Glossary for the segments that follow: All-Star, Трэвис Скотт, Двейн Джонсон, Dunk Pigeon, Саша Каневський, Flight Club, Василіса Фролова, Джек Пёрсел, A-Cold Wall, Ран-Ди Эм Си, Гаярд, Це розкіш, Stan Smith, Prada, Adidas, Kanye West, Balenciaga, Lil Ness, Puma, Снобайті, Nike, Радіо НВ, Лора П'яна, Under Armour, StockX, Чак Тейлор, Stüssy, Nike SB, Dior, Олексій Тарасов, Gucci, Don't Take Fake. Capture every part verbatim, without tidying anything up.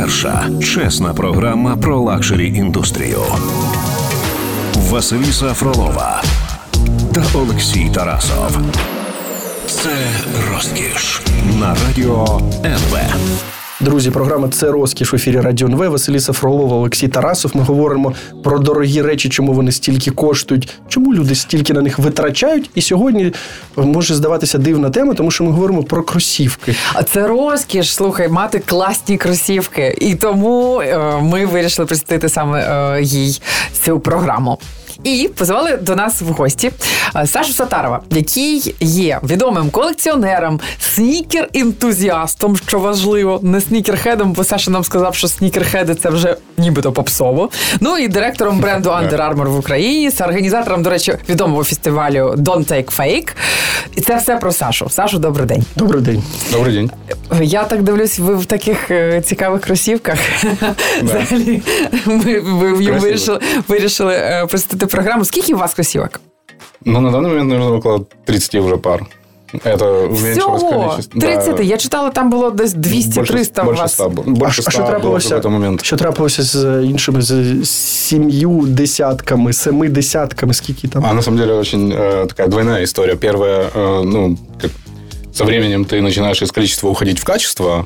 Перша чесна програма про лакшері-індустрію. Василіса Фролова та Олексій Тарасов. Це розкіш на Радіо НВ. Друзі, програма «Це розкіш» в ефірі Радіо НВ. Василіса Фролова, Олексій Тарасов. Ми говоримо про дорогі речі, чому вони стільки коштують, чому люди стільки на них витрачають. І сьогодні може здаватися дивна тема, тому що ми говоримо про кросівки. А це розкіш, слухай, мати класні кросівки. І тому е, ми вирішили присвятити саме е, їй цю програму. І позвали до нас в гості Сашу Сатарова, який є відомим колекціонером, снікер-ентузіастом, що важливо, не снікерхедом, бо Саша нам сказав, що снікерхеди – це вже нібито попсово. Ну і директором бренду Under Armour в Україні, з організатором, до речі, відомого фестивалю Don't Take Fake. І це все про Сашу. Сашу, добрий день. Добрий день. Добрий день. Я так дивлюсь, ви в таких цікавих кросівках. Взагалі, ми вирішили присвятити программу. Скільки у вас кросівок? Ну, на данный момент, наверное, около тридцати уже пар. Это уменьшилось количество. тридцать? Да. Я читала, там було десь двісті триста у вас. Больше ста було в цей момент. Що трапилося з іншими, з сім'ю десятками, семи десятками, скільки там? А, на самом деле, очень э, такая двойная история. Первое, э, ну, как, со временем ты начинаешь из количества уходить в качество,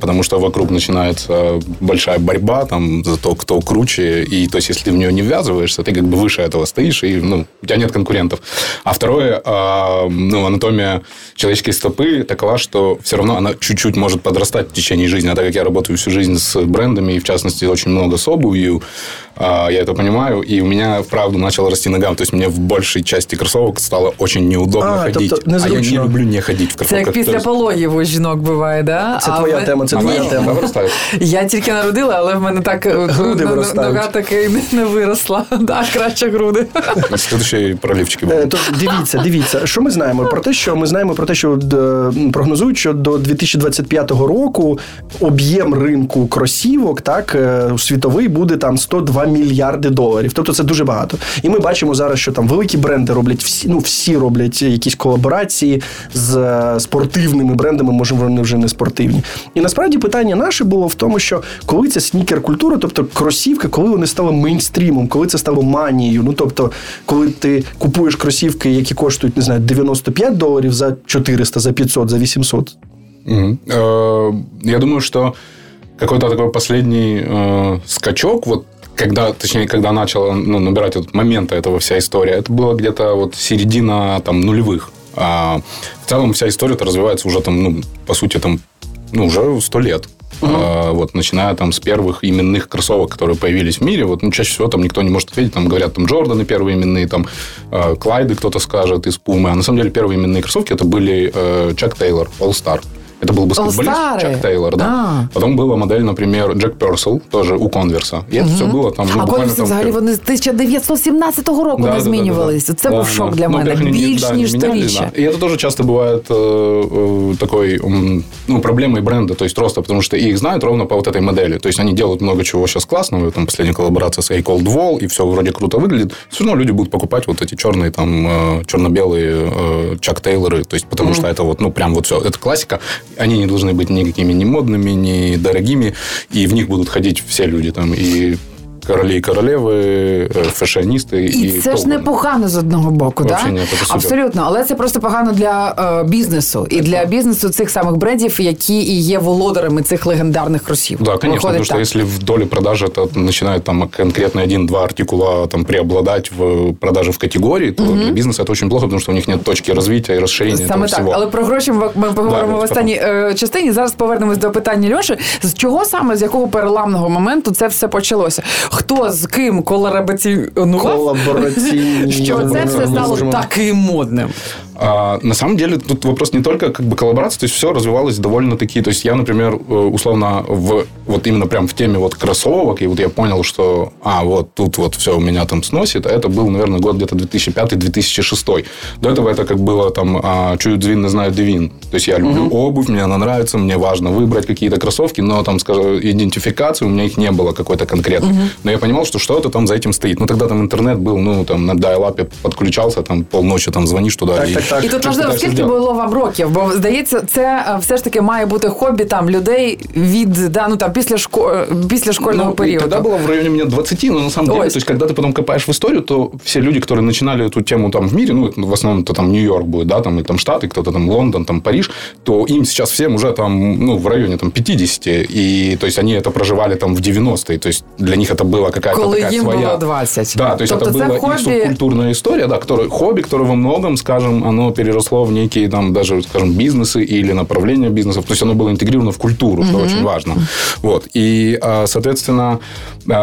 потому что вокруг начинается большая борьба там, за то, кто круче. И то есть, если ты в нее не ввязываешься, ты как бы выше этого стоишь, и ну, у тебя нет конкурентов. А второе, ну, анатомия человеческой стопы такова, что все равно она чуть-чуть может подрастать в течение жизни. А так как я работаю всю жизнь с брендами, и в частности очень много с обувью, я это понимаю, и у меня, правда, начало расти ногам. То есть, мне в большей части кроссовок стало очень неудобно а, ходить. Тобто, не а я не люблю не ходити в кроссовках. Це як після пологів у жінок буває, да? Це а твоя ми... тема, це твоя Ні. тема. Я тільки народила, але в мене так нога таки не виросла. Да, краще груди. Слідчі проливчики були. Тож, дивіться, дивіться. Що ми знаємо про те, що ми знаємо про те, що прогнозують, що до дві тисячі двадцять п'ятого року об'єм ринку кросівок, так, світовий буде там сто два мільярди доларів. Тобто це дуже багато. І ми бачимо зараз, що там великі бренди роблять всі, ну, всі роблять якісь колаборації з спортивними брендами, може вони вже не спортивні. І насправді питання наше було в тому, що коли ця снікер-культура, тобто кросівки, коли вони стали мейнстрімом, коли це стало манією, ну, тобто, коли ти купуєш кросівки, які коштують, не знаю, дев'яносто п'ять доларів за чотириста, за п'ятсот, за вісімсот. Я думаю, що какой-то такой последний скачок, вот Когда, точнее, когда начала ну, набирать вот момента этого вся история, это было где-то вот середина там, нулевых. А в целом вся история развивается уже, там, ну, по сути, там, ну, уже сто лет. Угу. А, вот, начиная там, с первых именных кроссовок, которые появились в мире. Вот, ну, чаще всего там никто не может ответить. Там, говорят, там, Джорданы первые именные, там, Клайды кто-то скажет из Пумы. А на самом деле первые именные кроссовки это были э, Чак Тейлор, All-Star. Это был баскетболист Чак Тейлор, да. А. Потом была модель, например, Джек Пёрсел, тоже у Converse. И угу. это все було там. Ну, а Converse там... взагалі вони з тисяча дев'ятсот сімнадцятого року да, не да, змінювалися. Да, да, це да, був да, шок да. для ну, мене. Більш да, ніж сторіччя. Да. И это тоже часто бывает э, такой ну, проблемой бренда, то есть роста, потому что их знают ровно по вот этой модели. То есть они делают много чего сейчас классного. Там последняя коллаборация с A-Cold Wall, и все вроде круто выглядит. Все равно люди будут покупать вот эти черные, там, черно-белые Чак Тейлоры, то есть, потому mm-hmm. что это вот, ну, прям вот все. Это классика. Они не должны быть никакими ни модными, ни дорогими, и в них будут ходить все люди там, и королі і королеви, фешоністи. І, і це толпи. Ж не погано з одного боку, так? Да? Абсолютно. Але це просто погано для е, бізнесу. І для бізнесу цих самих брендів, які і є володарами цих легендарних кросівок. Да, конечно, потому что если в доле продажи это начинает там конкретно один-два артикула там преобладать в продаже в категорії, то угу. для бізнесу це очень плохо, потому что у них нет точки развития і розширення там всього. Але про гроші ми поговоримо да, в останній потом. Частині. Зараз повернемось до питання Льоші. З чого саме, з якого переламного моменту це все почалося? Хто з ким колабораціонував, що це все стало таким модным? А, на самом деле, тут вопрос не только как бы, коллаборации, то есть, все развивалось довольно-таки... То есть, я, например, условно, в, вот именно прям в теме вот кроссовок, и вот я понял, что, а, вот тут вот все у меня там сносит. Это был, наверное, год где-то дві тисячі п'ятий - дві тисячі шостий. До этого это как было там «Чую Двин, не знаю Двин». То есть, я люблю угу. обувь, мне она нравится, мне важно выбрать какие-то кроссовки, но там, скажем, идентификации у меня их не было какой-то конкретной. Угу. Но я понимал, что что-то там за этим стоит. Ну, тогда там интернет был, ну, там на дайлапе подключался, там полночи там звонишь туда так, и... так. І тут важливо, скільки було вам років? Бо, здається, це все ж таки має бути хобі там людей від, да, ну, там, після, шко... після школьного ну, периода. Тогда было в районе мне двадцати, но на самом деле, то есть, когда ты потом копаешь в историю, то все люди, которые начинали эту тему там в мире, ну, в основном-то там Нью-Йорк будет, да, там, и там Штаты, кто-то там Лондон, там Париж, то им сейчас всем уже там, ну, в районе там пятидесяти, и, то есть, они это проживали там в девяностые, то есть, для них это была какая-то коли такая своя... Коли им было двадцать. Да, то есть, тобто это была хобі... субкультурная история, да, который... хобби, которое во многом, скажем, оно переросло в некие там даже, скажем, бизнесы или направления бизнесов, то есть, оно было интегрировано в культуру, mm-hmm. что очень важно. Вот. И, соответственно,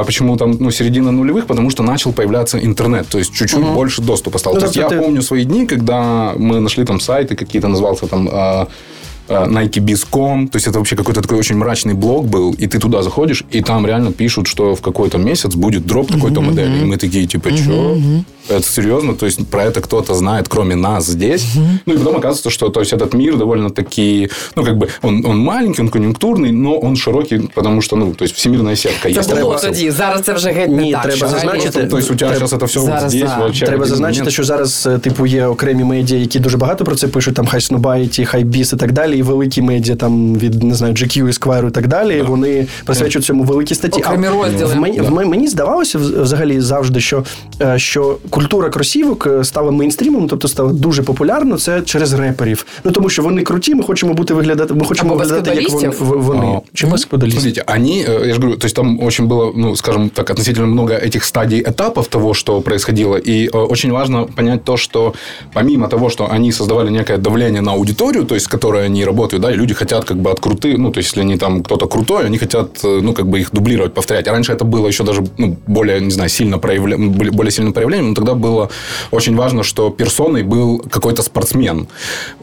почему там, ну, середина нулевых, потому что начал появляться интернет, то есть, чуть-чуть mm-hmm. больше доступа стало. Ну, то есть, я ты... помню свои дни, когда мы нашли там сайты какие-то, назывался там... найки биз точка ком, то есть это вообще какой-то такой очень мрачный блог был, и ты туда заходишь, и там реально пишут, что в какой-то месяц будет дроп такой-то mm-hmm. модели. И мы такие, типа, mm-hmm. что? Mm-hmm. Это серьезно? То есть про это кто-то знает, кроме нас здесь? Mm-hmm. Ну, и потом оказывается, что то есть, этот мир довольно-таки, ну, как бы, он, он маленький, он конъюнктурный, но он широкий, потому что, ну, то есть всемирная сетка. Це есть було тоді. Зараз це вже геть не Ні, так. Треба зазначити, то есть у тебе зараз це все зараз, здесь. Да. Вообще, треба зазначити, що зараз, типу, є окремі медіа, які дуже багато про це пишуть, там, хай Снобайті, хай Біс і так далі. І великі медіа там від, не знаю, джі к'ю, Esquire і так далі, да. Вони присвячують цьому великі статті. Окремі розділи. Мені, да. мені здавалося взагалі завжди, що, що культура кросівок стала мейнстрімом, тобто стала дуже популярно, це через реперів. Ну, тому що вони круті, ми хочемо бути виглядати, ми хочемо або виглядати, як вони. Чи баскетболістів? Вони, я ж говорю, то есть там очень было, ну, скажем так, относительно много этих стадий, этапов того, что происходило, и очень важно понять то, что помимо того, что они создавали некое давление на аудиторию, то есть, которая не работают, да, и люди хотят как бы от крутых, ну, то есть, если они там кто-то крутой, они хотят, ну, как бы их дублировать, повторять. А раньше это было еще даже, ну, более, не знаю, сильно проявля... более сильным проявлением, но тогда было очень важно, что персоной был какой-то спортсмен.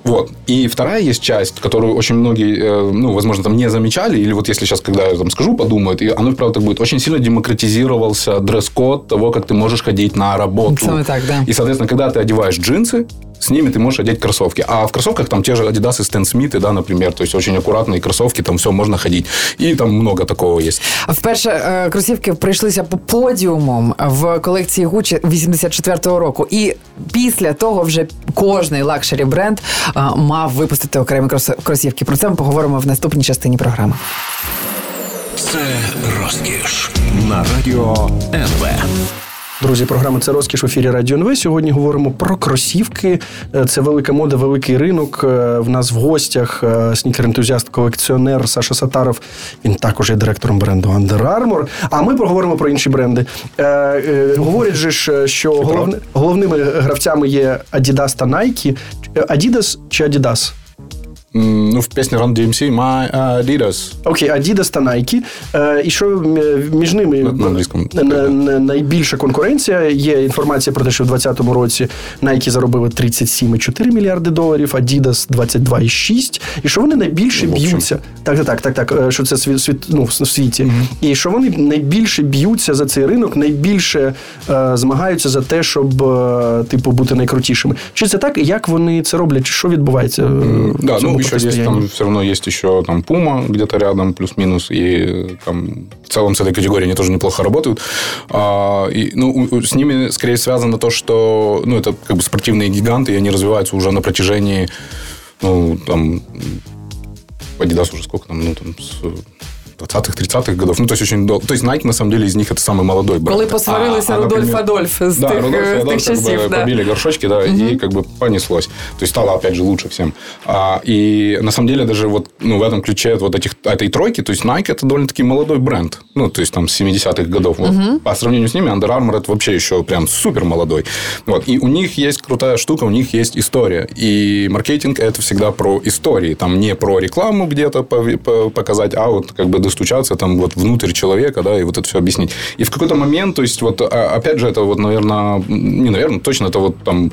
Вот. И вторая есть часть, которую очень многие, ну, возможно, там не замечали, или вот если сейчас, когда я там скажу, подумают, и оно, правда, так будет. Очень сильно демократизировался дресс-код того, как ты можешь ходить на работу. Самый так, да. И, соответственно, когда ты одеваешь джинсы, с ними ты можешь одеть кроссовки. А в кроссовках там те же Adidas и Stan Smith, да, например. То есть, очень аккуратные кроссовки, там все, можно ходить. И там много такого есть. Вперше кросівки пройшлися по подіумам в колекції Gucci вісімдесят четвертого року. І після того вже кожний лакшері бренд мав випустити окремі кросівки. Про це ми поговоримо в наступній частині програми. Це розкіш на Радіо НВ. Друзі, програма «Це розкіш» в ефірі Радіо НВ. Сьогодні говоримо про кросівки. Це велика мода, великий ринок. В нас в гостях снікер-ентузіаст-колекціонер Саша Сатаров. Він також є директором бренду Under Armour. А ми поговоримо про інші бренди. Говорять же, що головне, головними гравцями є Adidas та Nike. Adidas чи Adidas? Ну, в пісні Run-ді ем сі My Adidas. Окей, okay, Adidas та Nike. Е, і що між ними на, на, на, найбільша конкуренція? Є інформація про те, що в двадцятому році Nike заробили тридцять сім цілих чотири мільярди доларів, Adidas двадцять два цілих шість. І що вони найбільше ну, б'ються? Так, так, так, так, що це світ, світ, ну, в світі. Mm-hmm. І що вони найбільше б'ються за цей ринок, найбільше е, змагаються за те, щоб е, типу, бути найкрутішими. Чи це так? Як вони це роблять? Що відбувається? Mm-hmm. Да, ну, еще есть, там все равно есть еще там Puma где-то рядом, плюс-минус, и там в целом с этой категорией они тоже неплохо работают. А, и, ну, с ними скорее связано то, что ну, это как бы спортивные гиганты, и они развиваются уже на протяжении, ну, там, Adidas уже сколько там, ну, там, с... двадцятих-тридцятих годов. Ну, то есть, очень долго. То есть, Nike, на самом деле, из них это самый молодой бренд. Коли посварилися а, Рудольф Адольф с да, тех часов. Как бы, да, побили горшочки, да, угу. И как бы понеслось. То есть, стало, опять же, лучше всем. А, и, на самом деле, даже вот ну, в этом ключе вот этих, этой тройки, то есть, Nike, это довольно-таки молодой бренд. Ну, то есть, там, с семидесятых годов. Вот. Угу. По сравнению с ними, Under Armour, это вообще еще прям супер молодой. Вот. И у них есть крутая штука, у них есть история. И маркетинг – это всегда про истории. Там, не про рекламу где-то показать, а вот, как бы, достучаться там вот внутрь человека, да, и вот это все объяснить. И в какой-то момент, то есть, вот, опять же, это вот, наверное, не наверное, точно, это вот там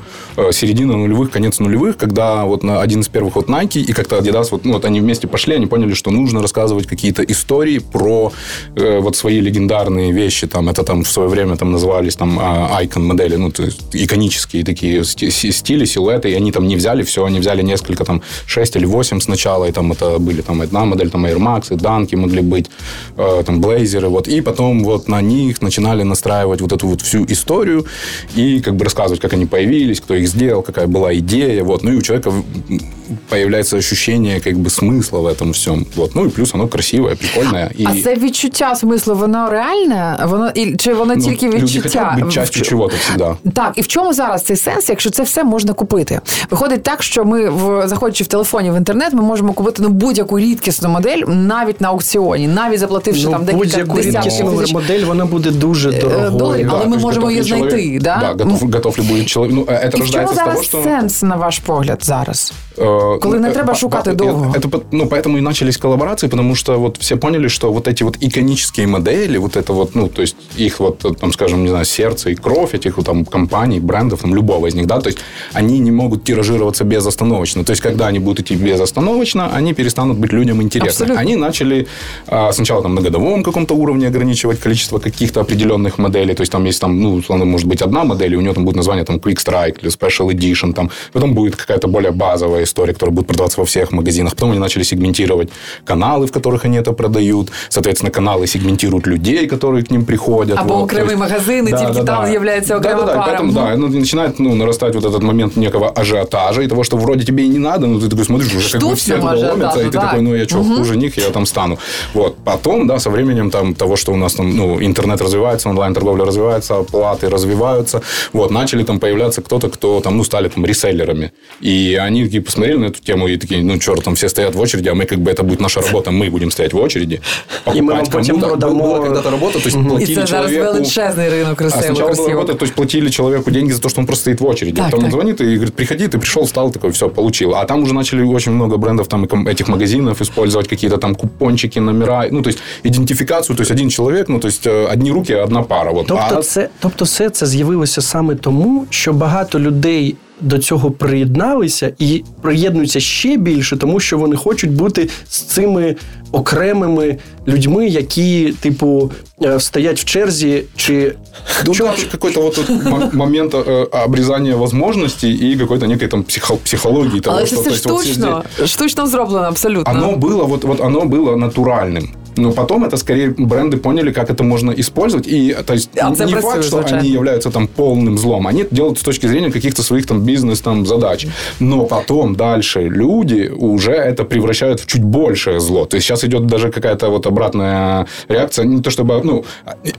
середина нулевых, конец нулевых, когда вот один из первых вот Nike и как-то Adidas, вот, ну, вот они вместе пошли, они поняли, что нужно рассказывать какие-то истории про э, вот свои легендарные вещи, там, это там в свое время там назывались там айкон-модели, ну, то есть, иконические такие стили, силуэты, и они там не взяли все, они взяли несколько, там, шесть или восемь сначала, и там это были там одна модель, там, Air Max, и Dunk, и могли быть э, там блейзеры, вот, и потом вот на них начинали настраивать вот эту вот всю историю и как бы рассказывать, как они появились, кто их сделал, какая была идея, вот, ну и у человека появляється відчуття як би смисла в цьому всьому. От. Ну і плюс воно красиве, прикольне. І... А це відчуття смислу, воно реальне? Воно, і, чи воно тільки ну, відчуття? Люди хочуть бути частю чого-то завжди. Так, і в чому зараз цей сенс, якщо це все можна купити? Виходить так, що ми, в, заходячи в телефоні в інтернет, ми можемо купити ну, будь-яку рідкісну модель навіть на аукціоні, навіть заплативши ну, там декілька десятків тисяч. Ну, будь-яку рідкісну модель, вона буде дуже дорогою. Але ми можемо її знайти, так? Готов любий чоловік. І в чому зараз сенс, на ваш погляд, зараз? Коли не треба шукати долго. Это, ну, поэтому и начались коллаборации, потому что вот все поняли, что вот эти вот иконические модели, вот это вот, ну, то есть их вот, там, скажем, не знаю, сердце и кровь этих вот, там компаний, брендов, там, любого из них, да, то есть они не могут тиражироваться безостановочно. То есть когда они будут идти безостановочно, они перестанут быть людям интересны. Абсолютно. Они начали а, сначала там на годовом каком-то уровне ограничивать количество каких-то определенных моделей, то есть там есть там, ну, условно, может быть одна модель, и у нее там будет название там Quick Strike или Special Edition, там, потом будет какая-то более базовая история, которая будет продаваться во всех магазинах. Потом они начали сегментировать каналы, в которых они это продают. Соответственно, каналы сегментируют людей, которые к ним приходят. А вот, окремые магазины, да, тільки да, там да. является окремая да, да, пара. Поэтому, да, поэтому ну, начинает ну, нарастать вот этот момент некого ажиотажа и того, что вроде тебе и не надо, но ты такой смотришь, уже как бы все ломятся, и ты да. такой, ну я что, угу. хуже них, я там стану. Вот. Потом, да, со временем там, того, что у нас там ну, интернет развивается, онлайн-торговля развивается, оплаты развиваются, вот, начали там появляться кто-то, кто там, ну, стали там реселлерами. И они такие посмотрели на эту тему и такие, ну, черт, там все стоят в очереди, а мы, как бы, это будет наша работа, мы будем стоять в очереди. И мы вам потом продамо. Была когда-то работа, то есть угу. платили и человеку... И это же рынок красивый. А сначала красивый. Была работа, то есть платили человеку деньги за то, что он просто стоит в очереди. Так, потом так. он звонит и говорит, приходи, ты пришел, встал, такой, все, получил. А там уже начали очень много брендов, там, этих магазинов использовать, какие-то там купончики, номера, ну, то есть идентификацию, то есть один человек, ну, то есть одни руки, одна пара. Вот. Тобто, а... це, тобто все це з'явилося саме тому, що багато людей до цього приєдналися і приєднуються ще більше, тому що вони хочуть бути з цими окремими людьми, які, типу, стоять в черзі, чи... Думаю, какой-то вот момент обрізання возможностей і какой-то некой там психології. Того, але що, це штучно, вот здесь... штучно зроблено, абсолютно. Оно було, вот, вот оно було натуральним. Но потом это, скорее, бренды поняли, как это можно использовать. И, то есть, а не факт, что случайно. Они являются там полным злом. Они это делают с точки зрения каких-то своих там бизнес-задач. Но потом дальше люди уже это превращают в чуть большее зло. То есть, сейчас идет даже какая-то вот обратная реакция. Не то чтобы, ну,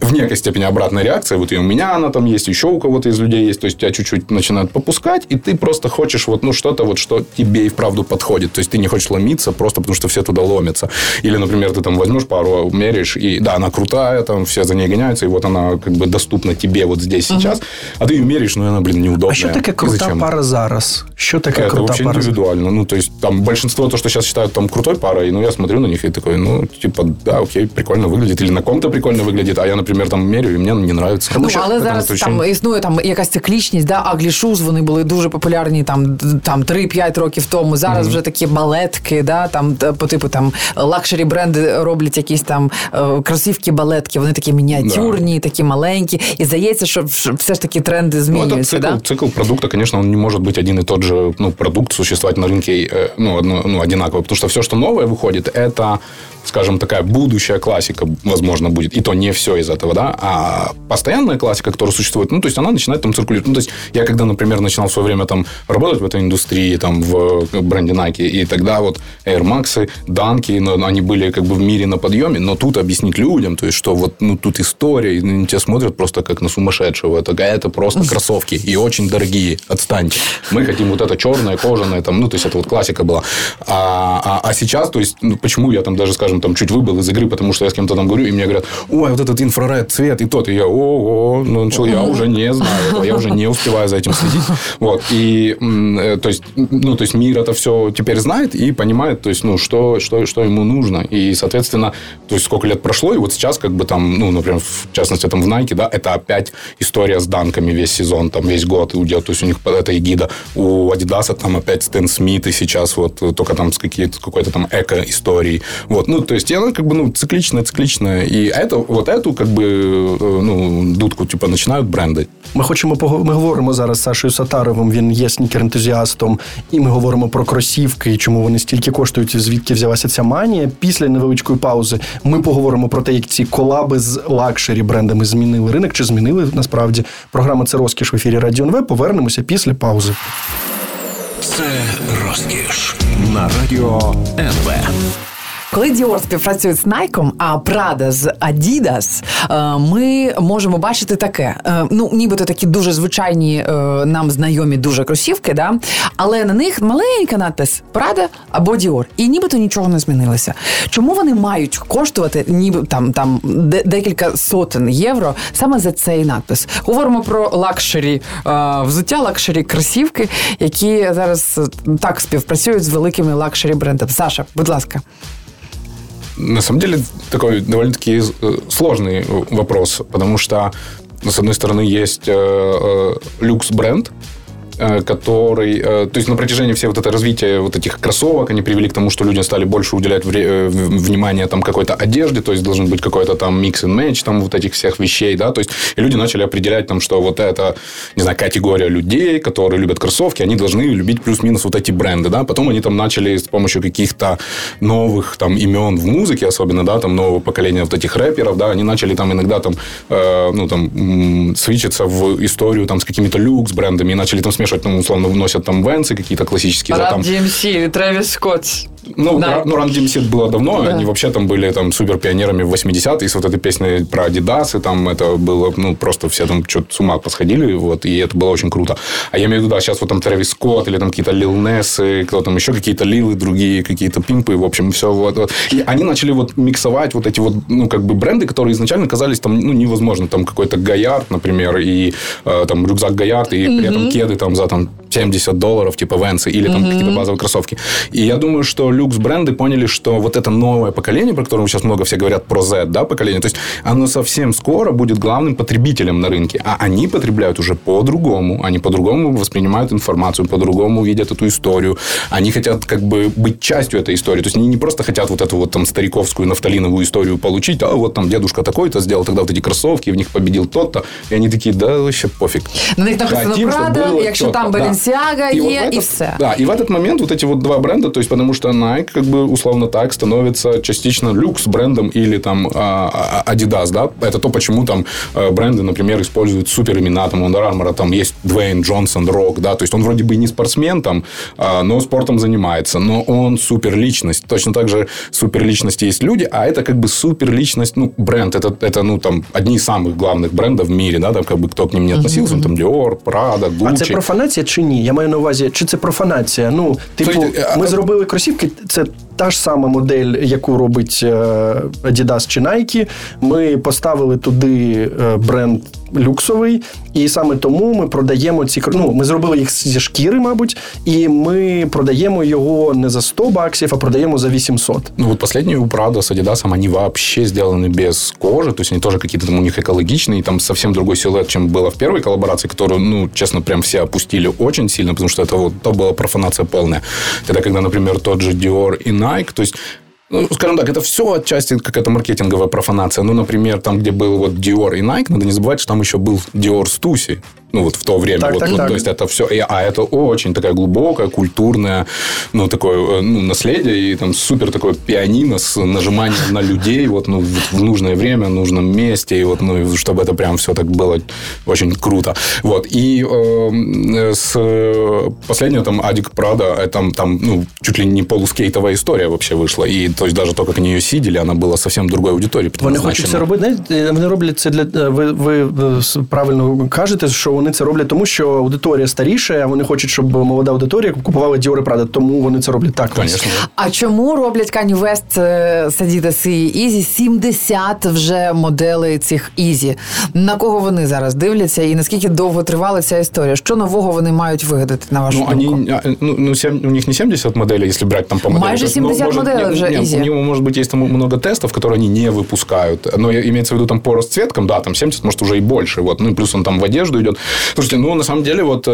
в некой степени обратная реакция. Вот и у меня она там есть, еще у кого-то из людей есть. То есть, тебя чуть-чуть начинают попускать, и ты просто хочешь вот, ну, что-то, вот, что тебе и вправду подходит. То есть, ты не хочешь ломиться просто потому, что все туда ломятся. Или, например, ты там возьмешь пару меряешь, и да, она крутая, там все за ней гоняются, и вот она как бы доступна тебе вот здесь угу. сейчас, а ты ее меряешь, ну, она, блин, неудобная. А что такая крута зачем? Пара зараз? Что такая крута пара? Это вообще индивидуально. Ну, то есть, там большинство, то, что сейчас считают там крутой парой, ну, я смотрю на них и такой, ну, типа, да, окей, прикольно выглядит, или на ком-то прикольно выглядит, а я, например, там меряю, и мне не нравится. Ну, що, але зараз очень... там існує там якась циклічність, да, аглішуз, вони були дуже популярні там, там три-п'ять років тому, зараз угу. вже такі балетки, да, там, по типу, там, лакшері бренди роблять якісь там кросівки, балетки, вони такі мініатюрні, да. такі маленькі, і здається, що все ж таки тренди змінюються, да? Ну, цикл, цикл продукта, конечно, он не может быть один и тот же, ну, продукт существовать на рынке, ну, одно, ну, одинаково, потому что все, что новое выходит, это, скажем, такая будущая классика, возможно, будет, и то не все из этого, да, а постоянная классика, которая существует, ну, то есть, она начинает там циркулировать, ну, то есть, я когда, например, начинал в свое время там работать в этой индустрии, там, в бренде Nike, и тогда вот Air Max'ы, Dunky, ну, они были как бы в мире на подъеме, но тут объяснить людям, то есть, что вот, ну, тут история, и на тебя смотрят просто как на сумасшедшего, это, это просто кроссовки, и очень дорогие, отстаньте. Мы хотим вот это черное, кожаное, там, ну, то есть, это вот классика была. А, а, а сейчас, то есть, ну, почему я там даже, скажем, там, чуть выбыл из игры, потому что я с кем-то там говорю, и мне говорят, ой, вот этот инфраред цвет, и тот, и я, о-о, ну, начал, я уже не знаю этого, я уже не успеваю за этим следить. Вот, и, то есть, ну, то есть, мир это все теперь знает и понимает, то есть, ну, что, что, что ему нужно, и, соответственно, Соответственно, то есть, сколько лет прошло, и вот сейчас, как бы там, ну, например, в частности, там в Nike, да, это опять история с данками весь сезон, там, весь год уйдет, то есть, у них это эгида. У Adidas там опять Стэн Смит, и сейчас вот только там с, какие-то, с какой-то там эко-историей. Вот, ну, Ну, то есть, и она как бы, ну, цикличная, цикличная. И это, вот эту, как бы, ну, дудку, типа, начинают бренди. Ми хочемо, ми говоримо зараз з Сашою Сатаровим, він є снікер-ентузіастом, і ми говоримо про кросівки, і чому вони стільки коштують, звідки взялася ця манія. Після невеличкої паузи ми поговоримо про те, як ці колаби з лакшері брендами змінили ринок, чи змінили насправді. Програма «Це розкіш» в ефірі Радіо НВ. Повернемося після паузи. Це розкіш на Радіо НВ. Коли Dior співпрацює з Nike, а Prada з Adidas, ми можемо бачити таке. Ну, нібито такі дуже звичайні, нам знайомі дуже кросівки, да? Але на них маленький надпис Prada або Dior. І нібито нічого не змінилося. Чому вони мають коштувати ніби там, там декілька сотень євро саме за цей надпис? Говоримо про лакшері взуття, лакшері кросівки, які зараз так співпрацюють з великими лакшері брендами. Саша, будь ласка. На самом деле, такой довольно-таки сложный вопрос, потому что, с одной стороны, есть люкс-бренд, который... То есть, на протяжении всего вот этого развития вот этих кроссовок они привели к тому, что люди стали больше уделять вре- внимание там, какой-то одежде, то есть, должен быть какой-то там mix and match там, вот этих всех вещей, да, то есть, и люди начали определять, там, что вот эта, не знаю, категория людей, которые любят кроссовки, они должны любить плюс-минус вот эти бренды, да, потом они там начали с помощью каких-то новых там имен в музыке, особенно, да, там, нового поколения вот этих рэперов, да, они начали там иногда там, э, ну, там, м- свичиться в историю там с какими-то люкс-брендами и начали там смешивать. Ну, условно, вносят там венсы какие-то классические. Ран-Ди Эм Си или Трэвис Скотт. Ну, да. ну Ран-Ди Эм Си было давно. Да. Они вообще там были там, суперпионерами в восьмидесятых. С вот этой песней про Adidas. И там это было... Ну, просто все там что-то с ума посходили. Вот, и это было очень круто. А я имею в виду, да, сейчас вот там Трэвис Скотт или там какие-то Lil Ness, кто там еще какие-то Лилы, другие какие-то Пимпы. В общем, все. Вот, вот. И они начали вот миксовать вот эти вот, ну, как бы бренды, которые изначально казались там, ну, невозможно. Там какой-то Гаярд, например, и там рюкзак Гаярд, і при этом кеды там за там, семьдесят долларов, типа Венсы, или там mm-hmm. какие-то базовые кроссовки. И я думаю, что люкс-бренды поняли, что вот это новое поколение, про которое сейчас много все говорят, про Z, да, поколение, то есть оно совсем скоро будет главным потребителем на рынке. А они потребляют уже по-другому. Они по-другому воспринимают информацию, по-другому видят эту историю. Они хотят как бы быть частью этой истории. То есть они не просто хотят вот эту вот там стариковскую нафталиновую историю получить, а вот там дедушка такой-то сделал тогда вот эти кроссовки, в них победил тот-то. И они такие, да, вообще пофиг. На них там хотим, Якщо там Balenciaga є, і, вот і все. Да, і в этот момент вот эти вот два бренда, то есть, потому что Nike, как бы, условно так, становится частично люкс-брендом или там Adidas, да? Это то, почему там бренды, например, используют суперимена, там, Under Armour, там есть Двейн Джонсон, Рок, да? То есть, он вроде бы и не спортсмен, там, но спортом занимается, но он суперличность. Точно так же суперличности есть люди, а это, как бы, суперличность, ну, бренд, это, это ну, там, одни из самых главных брендов в мире, да? Там, как бы, кто к ним не относился, mm-hmm. там, Dior, Prada, Gucci. Це профанація чи ні? Я маю на увазі, чи це профанація? Ну, типу, ми зробили кросівки, це та ж сама модель, яку робить Adidas чи Nike. Ми поставили туди бренд люксовий, і саме тому ми продаємо ці... Ну, ми зробили їх зі шкіри, мабуть, і ми продаємо його не за сто баксів, а продаємо за вісімсот. Ну, вот последние у Prada с Adidas, они вообще сделаны без кожи, то есть, они тоже какие-то там у них экологичные, там совсем другой силуэт, чем было в первой коллаборации, которую, ну, честно, прям все опустили очень сильно, потому что это вот, то была профанация полная. Тогда, когда, например, тот же Dior и Nike, то есть, ну, скажем так, это все отчасти какая-то маркетинговая профанация. Ну, например, там, где был вот Dior и Nike, надо не забывать, что там еще был Dior Stüssy. Ну, вот в то время. Так, вот, так, вот, так. То есть, это все... А это очень такая глубокая, культурная, ну, такое, ну, наследие. И там супер такое пианино с нажиманием на людей. Вот, ну, в нужное время, в нужном месте. И вот, ну, чтобы это прям все так было очень круто. Вот. И э, с последнего там Адик Прада, там, там, ну, чуть ли не полускейтовая история вообще вышла. И, то есть, даже то, как они ее сидели, она была совсем другой аудитории. Вони хочуть це робити. Вони роблять це для... Ви, ви правильно кажете, що вони це роблять тому, що аудиторія старіша, а вони хочуть, щоб молода аудиторія купувала Dior і Prada, тому вони це роблять так. Конечно. А чому роблять Kanye West з Adidas і Yeezy? сімдесят вже моделей цих Yeezy. На кого вони зараз дивляться і наскільки довго тривала ця історія? Що нового вони мають вигадати, на вашу ну, думку? Они, ну, ну, у них не сімдесят моделей, якщо брати там по моделям. Майже сімдесят ну, моделей может, вже Yeezy. У него, может быть, есть там много тестов, которые они не выпускают. Но имеется в виду там по расцветкам, да, там семьдесят, может, уже и больше. Вот. Ну, и плюс он там в одежду идет. Слушайте, ну, на самом деле, вот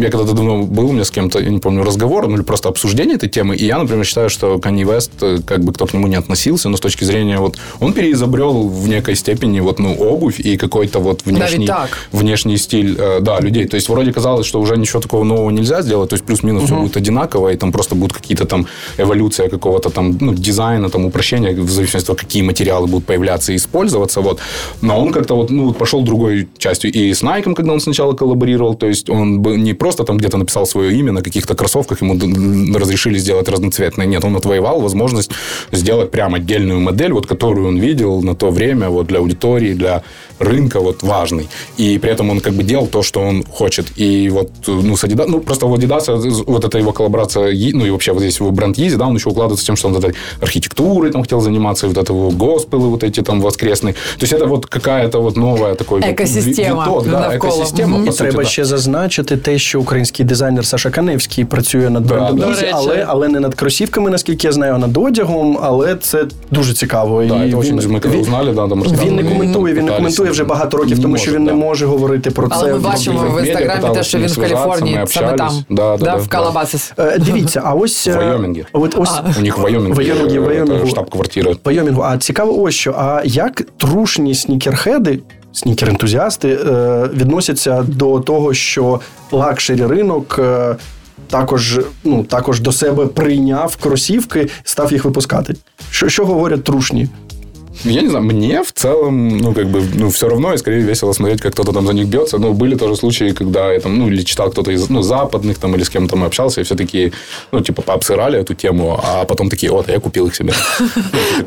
я когда-то давно был, у меня с кем-то, я не помню, разговор, ну, или просто обсуждение этой темы, и я, например, считаю, что Kanye West, как бы кто к нему не относился, но с точки зрения, вот, он переизобрел в некой степени, вот, ну, обувь и какой-то вот внешний, да, внешний стиль, да, людей. То есть, вроде казалось, что уже ничего такого нового нельзя сделать, то есть, плюс-минус угу. все будет одинаково, и там просто будут какие-то там эволюция какого-то там, ну, дизайна, там, упрощения, в зависимости от того, какие материалы будут появляться и использоваться, вот. Но он как-то вот, ну, вот пошел другой частью. И с Nike, когда он сначала коллаборировал, то есть, он не просто там где-то написал свое имя на каких-то кроссовках, ему разрешили сделать разноцветные. Нет, он отвоевал возможность сделать прям отдельную модель, вот, которую он видел на то время, вот, для аудитории, для рынка, вот, важный. И при этом он как бы делал то, что он хочет. И вот, ну, с Adidas, ну, просто у Adidas, вот эта его коллаборация, ну, и вообще вот здесь его бренд Yeezy, да, он еще укладывается тем, что он вот этой архитектурой там хотел заниматься, и вот это его госпелы вот эти там воскресные. То есть, это вот какая-то вот новая такой... Екосистема. Виток, да, екосистема. Mm-hmm. І треба ще зазначити те, що український дизайнер Саша Каневський працює над брендом да, Yeezy, але, але не над кросівками, наскільки я знаю, а над одягом, але це дуже цікаво. Да, і він, ми коли узнали, да, там розказали. Він не коментує, він не коментує вже багато років, тому може, що він да. не може говорити про але це. Але ми бачимо в Інстаграмі те, що він в Каліфорнії, саме там, да, да, да, в Калабасис. Дивіться, а ось... В Вайомінгі. У них в Вайомінгі штаб-квартира. Вайомінгу. А цікаво ось що, а як трушні снікерхеди, снікер-ентузіасти відносяться до того, що лакшері ринок також, ну, також до себе прийняв кросівки, став їх випускати. Що, що говорять трушні? Я не знаю, мне в целом, ну, как бы, ну, все равно, и скорее весело смотреть, как кто-то там за них бьется. Но были тоже случаи, когда я там, ну, или читал кто-то из, ну, западных там, или с кем-то мы общался, и все такие, ну, типа, пообсирали эту тему, а потом такие, от, я купил их себе.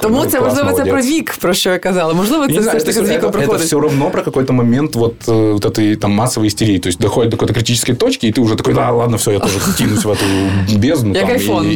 Тому це, можливо, це про вік, про що я казала. Можливо, це все ж таки з віком проходить. Це все равно про какой-то момент вот этой там массовой истерии. То есть, доходит до какой-то критической точки, и ты уже такой, да, ладно, все, я тоже кинусь в эту бездну. Як айфон.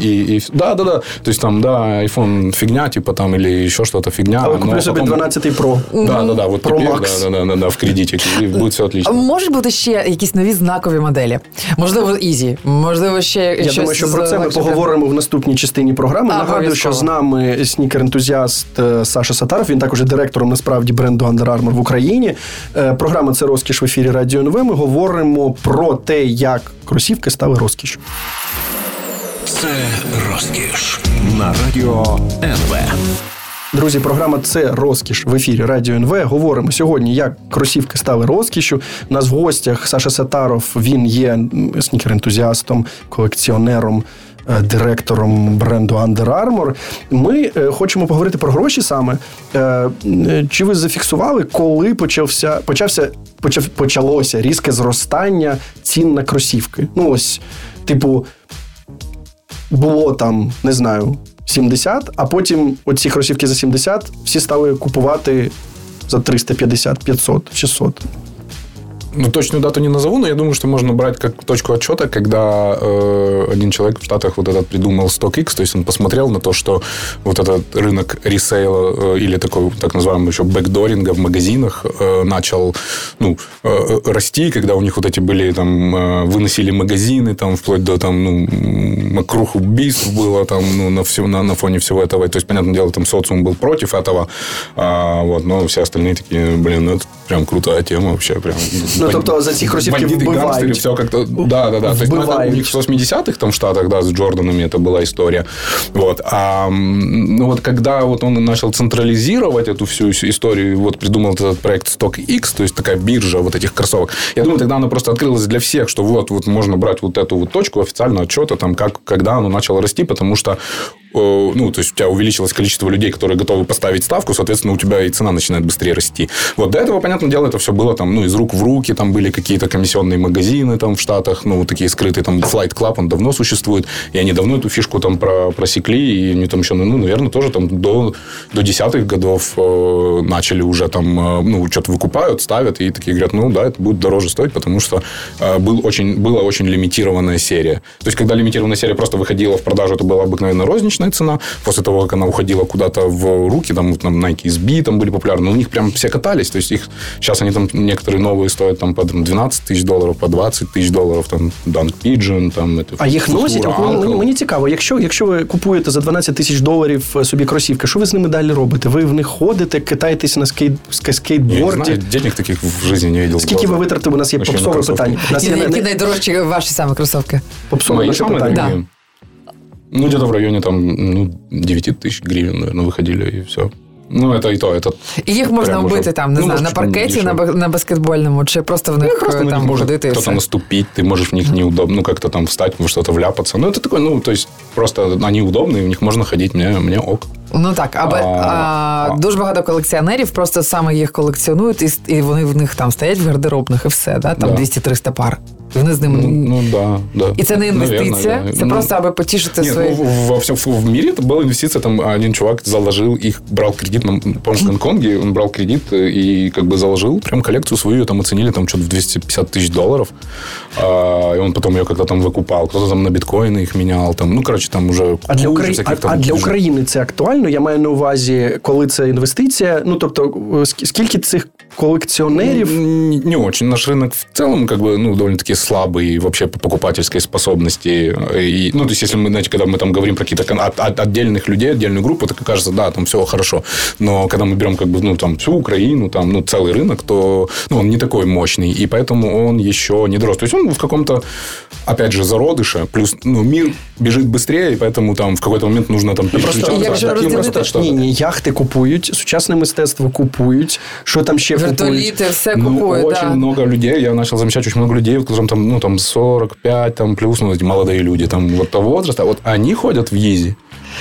Да, да, да. То есть, там, да, айфон фигня, типа, там, или еще что-то фигня. А вы купили себе потом... дванадцятий Pro. Да-да-да, вот Pro Max. Да-да-да, в кредиті. Буде все отлично. Може бути ще якісь нові знакові моделі? Можливо, Easy. Можливо, ще я щось... Я думаю, що про це ми поговоримо в наступній частині програми. А, нагадую, що з нами снікер-ентузіаст Саша Сатаров. Він також є директором, насправді, бренду Under Armour в Україні. Програма «Це розкіш» в ефірі Радіо НВ. Ми говоримо про те, як кросівки стали розкішю. Це розкіш на Радіо НВ. Друзі, програма «Це розкіш» в ефірі Радіо НВ. Говоримо сьогодні, як кросівки стали розкішю. У нас в гостях Саша Сатаров, він є снікер-ентузіастом, колекціонером, директором бренду Under Armour. Ми хочемо поговорити про гроші саме. Чи ви зафіксували, коли почався, почався, почав, почалося різке зростання цін на кросівки? Ну ось, типу, було там, не знаю... сімдесят, а потім оці кросівки за сімдесят всі стали купувати за триста п'ятдесят, п'ятсот, шістсот. Ну, точную дату не назову, но я думаю, что можно брать как точку отсчета, когда э, один человек в Штатах вот этот придумал StockX, то есть он посмотрел на то, что вот этот рынок ресейла э, или такой, так называемый еще бэкдоринга в магазинах э, начал ну, э, расти, когда у них вот эти были, там, э, выносили магазины, там, вплоть до, там, ну, макрух убийств было, там, ну, на, все, на, на фоне всего этого. То есть, понятное дело, там, социум был против этого, а, вот, но все остальные такие, блин, ну, это прям крутая тема вообще, прям... Ну, тобто за ці кросівки вбивають. Да, да, да. Вбивають. То есть, ну, у них в восьмидесятых там, в Штатах, да, с Джорданами это была история. Вот. А ну, вот когда вот он начал централизировать эту всю историю, вот придумал этот проект StockX, то есть, такая биржа вот этих кроссовок, я думаю, тогда она просто открылась для всех, что вот, вот можно брать вот эту вот точку официального отчета, там, как, когда оно начало расти, потому что ну, то есть, у тебя увеличилось количество людей, которые готовы поставить ставку, соответственно, у тебя и цена начинает быстрее расти. Вот до этого, понятное дело, это все было там, ну, из рук в руки, там были какие-то комиссионные магазины там в Штатах, ну, такие скрытые, там, Flight Club, он давно существует, и они давно эту фишку там просекли, и они там еще, ну, наверное, тоже там до, до десятых годов э, начали уже там, э, ну, что-то выкупают, ставят, и такие говорят, ну, да, это будет дороже стоить, потому что э, был очень, была очень лимитированная серия. То есть, когда лимитированная серия просто выходила в продажу, это была обыкновенно розничная Синицына. После того, как она уходила куда-то в руки, там, там Nike эс би там были популярны, у них прям все катались. То есть их сейчас они там некоторые новые стоят там по дванадцять тисяч доларів, по двадцять тисяч доларів, там Dunk Pigeon, там это. А їх носять? Мені цікаво, якщо, якщо ви купуєте за дванадцять тисяч доларів собі кросівки, що ви з ними далі робите? Ви в них ходите, катаєтесь на скейт, скейтборді? Денег таких в житті не видел. Скільки ви витратили? У нас є попсове питання. Які найдорожчі ваші саме кросівки? Попсове питання. Ну, где-то в районе там, ну, дев'ять тисяч гривен, наверное, выходили, и все. Ну, это и то, это... И их можно убыть там, не ну, знаю, на паркете, на, на баскетбольном, или просто в них ну, просто там ходить и все. Кто-то наступить, ты можешь в них неудобно, ну, как-то там встать, во что-то вляпаться. Ну, это такое, ну, то есть, просто они удобные, в них можно ходить, мне, мне ок. Ну, так, аби, а, а, дуже багато колекціонерів просто саме їх колекціонують, і, і вони в них там стоять в гардеробних, і все, да? Там да. двісті-триста пар. Вони з ними... Ну, ну, да, да. І це не інвестиція, Наверное, да. це ну, просто, аби потішити ні, свої... Ну, во всем в, в, в мире это была инвестиция, там один чувак заложил их, брал кредит, на, по-моему, в Гонконге, он брал кредит и как бы заложил прям коллекцию свою, там оценили там что-то в двісті п'ятдесят тисяч доларів, а, и он потом ее как-то там выкупал, кто-то там на биткоїни их менял, там, ну, короче, там уже... А для, Украї... всяких, там, а для України це актуально? Я маю на увазі, коли це інвестиція. Ну, тобто, скільки цих колекціонерів? Не, не очень. Наш рынок в целом, как бы, ну, довольно-таки слабый вообще по покупательской способности. И, ну, то есть, если мы, знаете, когда мы там говорим про какие-то от, от, отдельных людей, отдельную группу, так кажется, да, там все хорошо. Но когда мы берем, как бы, ну, там, всю Украину, там, ну, целый рынок, то, ну, он не такой мощный. И поэтому он еще не дорос. То есть, он в каком-то, опять же, зародыше. Плюс, ну, мир бежит быстрее, и поэтому там в какой-то момент нужно там... Розділити... Ні, ні, яхти купують, сучасне мистецтво купують, що там ще купують. Вертоліти, все купують, ну, да. Очень много людей, я начал замечать, очень много людей, которым там, ну, там сорок п'ять, там плюс, ну, молодые люди, там, вот того возраста, вот они ходят в Yeezy.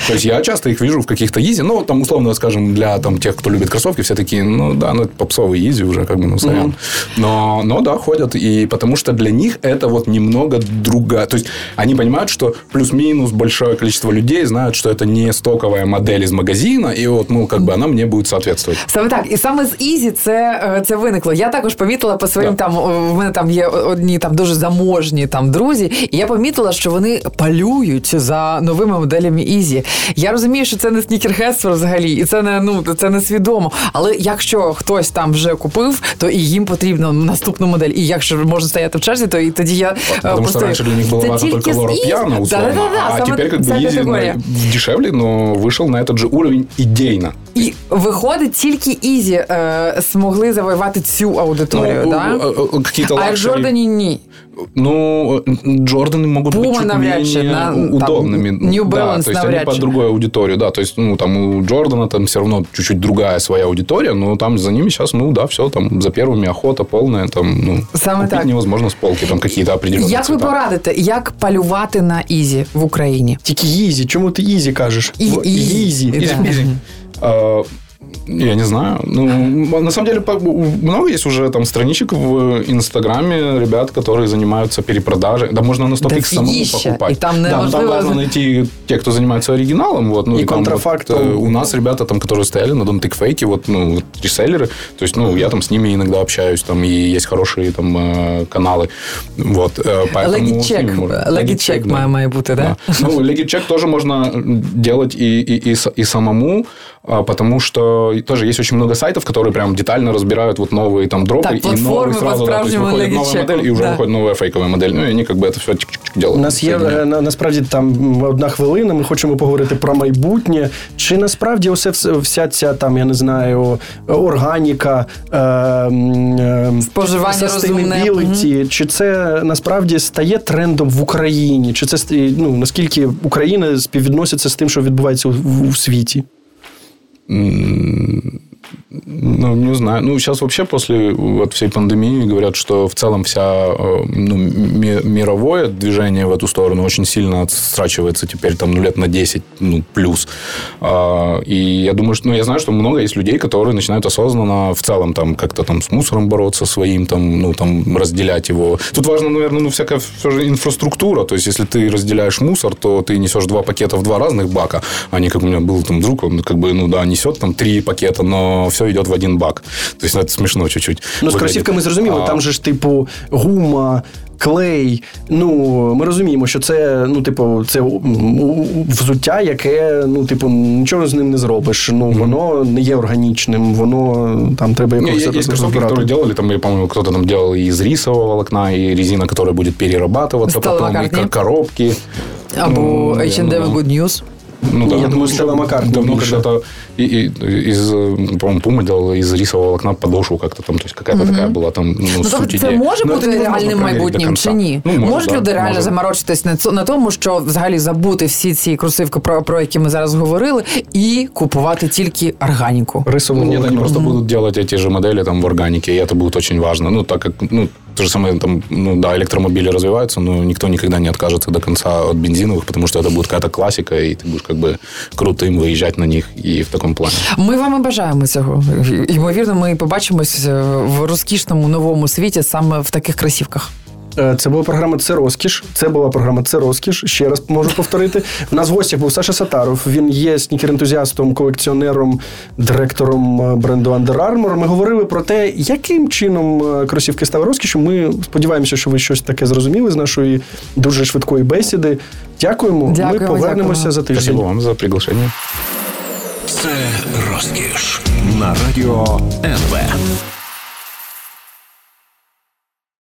То есть, я часто их вижу в каких-то Yeezy, ну, там, условно, скажем, для там, тех, кто любит кроссовки, все такие, ну, да, ну, это попсовый Yeezy уже, как бы, ну, сорян. Mm-hmm. Но, но, да, ходят, и потому что для них это вот немного другая, то есть, они понимают, что плюс-минус большое количество людей знают, что это не стоковая модель из магазина, і от, ну, как бы, вона мені буде відповідати. Саме так. І саме з Yeezy це, це виникло. Я також помітила по своїм, да. там, в мене там є одні там дуже заможні там друзі, і я помітила, що вони палюють за новими моделями Yeezy. Я розумію, що це не снікергедство взагалі, і це не, ну, це не свідомо. Але якщо хтось там вже купив, то і їм потрібна наступна модель. І якщо можна стояти в черзі, то і тоді я... Тому що раніше для них було важливо тільки Лора П'яна, а тепер, як би, Yeezy дешевле, но вийшов на этот же уровень идейно. І виходить, тільки Yeezy е, змогли завоювати цю аудиторію, ну, да? Какие-то а Джордані ні. Ну, Джорданы могут Puma быть чуть менее на, удобными. Там, New Balance навряд чи. Да, то есть, они под другую аудиторию, да. То есть, ну, там у Джордана там все равно чуть-чуть другая своя аудитория, но там за ними сейчас, ну, да, все, там за первыми охота полная, там, ну, саме купить так. Невозможно з полки, там, какие-то определенные як цвета. Як ви порадите, як палювати на Yeezy в Україні? Тільки Yeezy, чому ти Yeezy кажеш? Yeezy. Yeezy. Я не знаю. Ну, на самом деле, много есть уже там страничек в Инстаграме ребят, которые занимаются перепродажей. Да можно на StockX самому покупать. И там, да, важливо... там важно найти те, кто занимается оригиналом. Вот, ну, и и контрафактом. Вот, у нас ребята, там, которые стояли на Don't Take Fake, вот, ну, вот, реселлеры. То есть, ну, я там с ними иногда общаюсь, там, и есть хорошие там каналы. Вот, легітчек. Легітчек має бути, да? Да. Ну, легітчек тоже можно делать и, и, и, и самому, потому что тоже есть очень много сайтов, которые прям детально разбирают вот новые там дропы. Так, и новые сразу, да, то есть выходит новая модель, и уже да. Выходит новая фейковая модель. Ну, и они как бы это все тик-тик-тик делают. У нас є, на, насправді, там одна хвилина, ми хочемо поговорити про майбутнє. Чи насправді усе, вся ця, там, я не знаю, органіка, е, е, споживання sustainability, угу. Чи це насправді стає трендом в Україні? Чи це, ну, наскільки Україна співвідноситься з тим, що відбувається у, у, у світі? Ну, не знаю. Ну, сейчас вообще после вот всей пандемии говорят, что в целом вся, ну, ми- мировое движение в эту сторону очень сильно отстрачивается теперь там, ну, лет на десять, ну, плюс. А, и я думаю, что, ну, я знаю, что много есть людей, которые начинают осознанно в целом там как-то там с мусором бороться своим, там, ну, там разделять его. Тут важно, наверное, ну, всякая все же инфраструктура. То есть, если ты разделяешь мусор, то ты несешь два пакета в два разных бака. А не как у меня был там друг, он как бы, ну, да, несет там три пакета, но все идет в один бак. То есть, это смешно чуть-чуть. Ну, з кросівками зрозуміло, а... там же ж, типу, гума, клей. Ну, ми розуміємо, що це, ну, типу, це взуття, яке, ну, типу, нічого з ним не зробиш. Ну, mm-hmm. воно не є органічним, воно, там, треба якось розбирати. Є кросівки, які робили, там, я пам'ятаю, хтось там робив із рисового волокна, і резина, яка буде перерабатуватися, потім і коробки. Або H and M Good News. Ну, да, я думаю, что Макар давно когда-то и, и, из, по-моему, Puma делала из рисового волокна подошву как-то там, то есть какая-то угу. такая была там, ну, суть ідея. Це може бути реальним майбутнім чи ні? Ну, може, Можуть да, люди реально може. заморочитись на, на тому, що взагалі забути всі ці кросівки, про, про які ми зараз говорили, і купувати тільки органіку. Рисову волокна. Нет, они просто угу. будут делать эти же модели там в органике, и это будет очень важно. Ну, так как, ну, то же самое, там, ну, да, электромобили развиваются, но никто никогда не откажется до конца от бензиновых, потому что это будет какая-то классика, и ты будешь как бы крутым выезжать на них и в таком плане. Ми вам і бажаємо цього. Ймовірно, ми побачимось в розкішному новому світі саме в таких кросівках. Це була програма «Це розкіш». Це була програма «Це розкіш». Ще раз можу повторити. В нас в гостях був Саша Сатаров. Він є снікер-ентузіастом, колекціонером, директором бренду Under Armour. Ми говорили про те, яким чином кросівки стали розкішю. Ми сподіваємося, що ви щось таке зрозуміли з нашої дуже швидкої бесіди. Дякуємо. Дякую, Ми повернемося дякую. за тиждень. Дякую вам за приглашення. Це розкіш на Радіо НВ.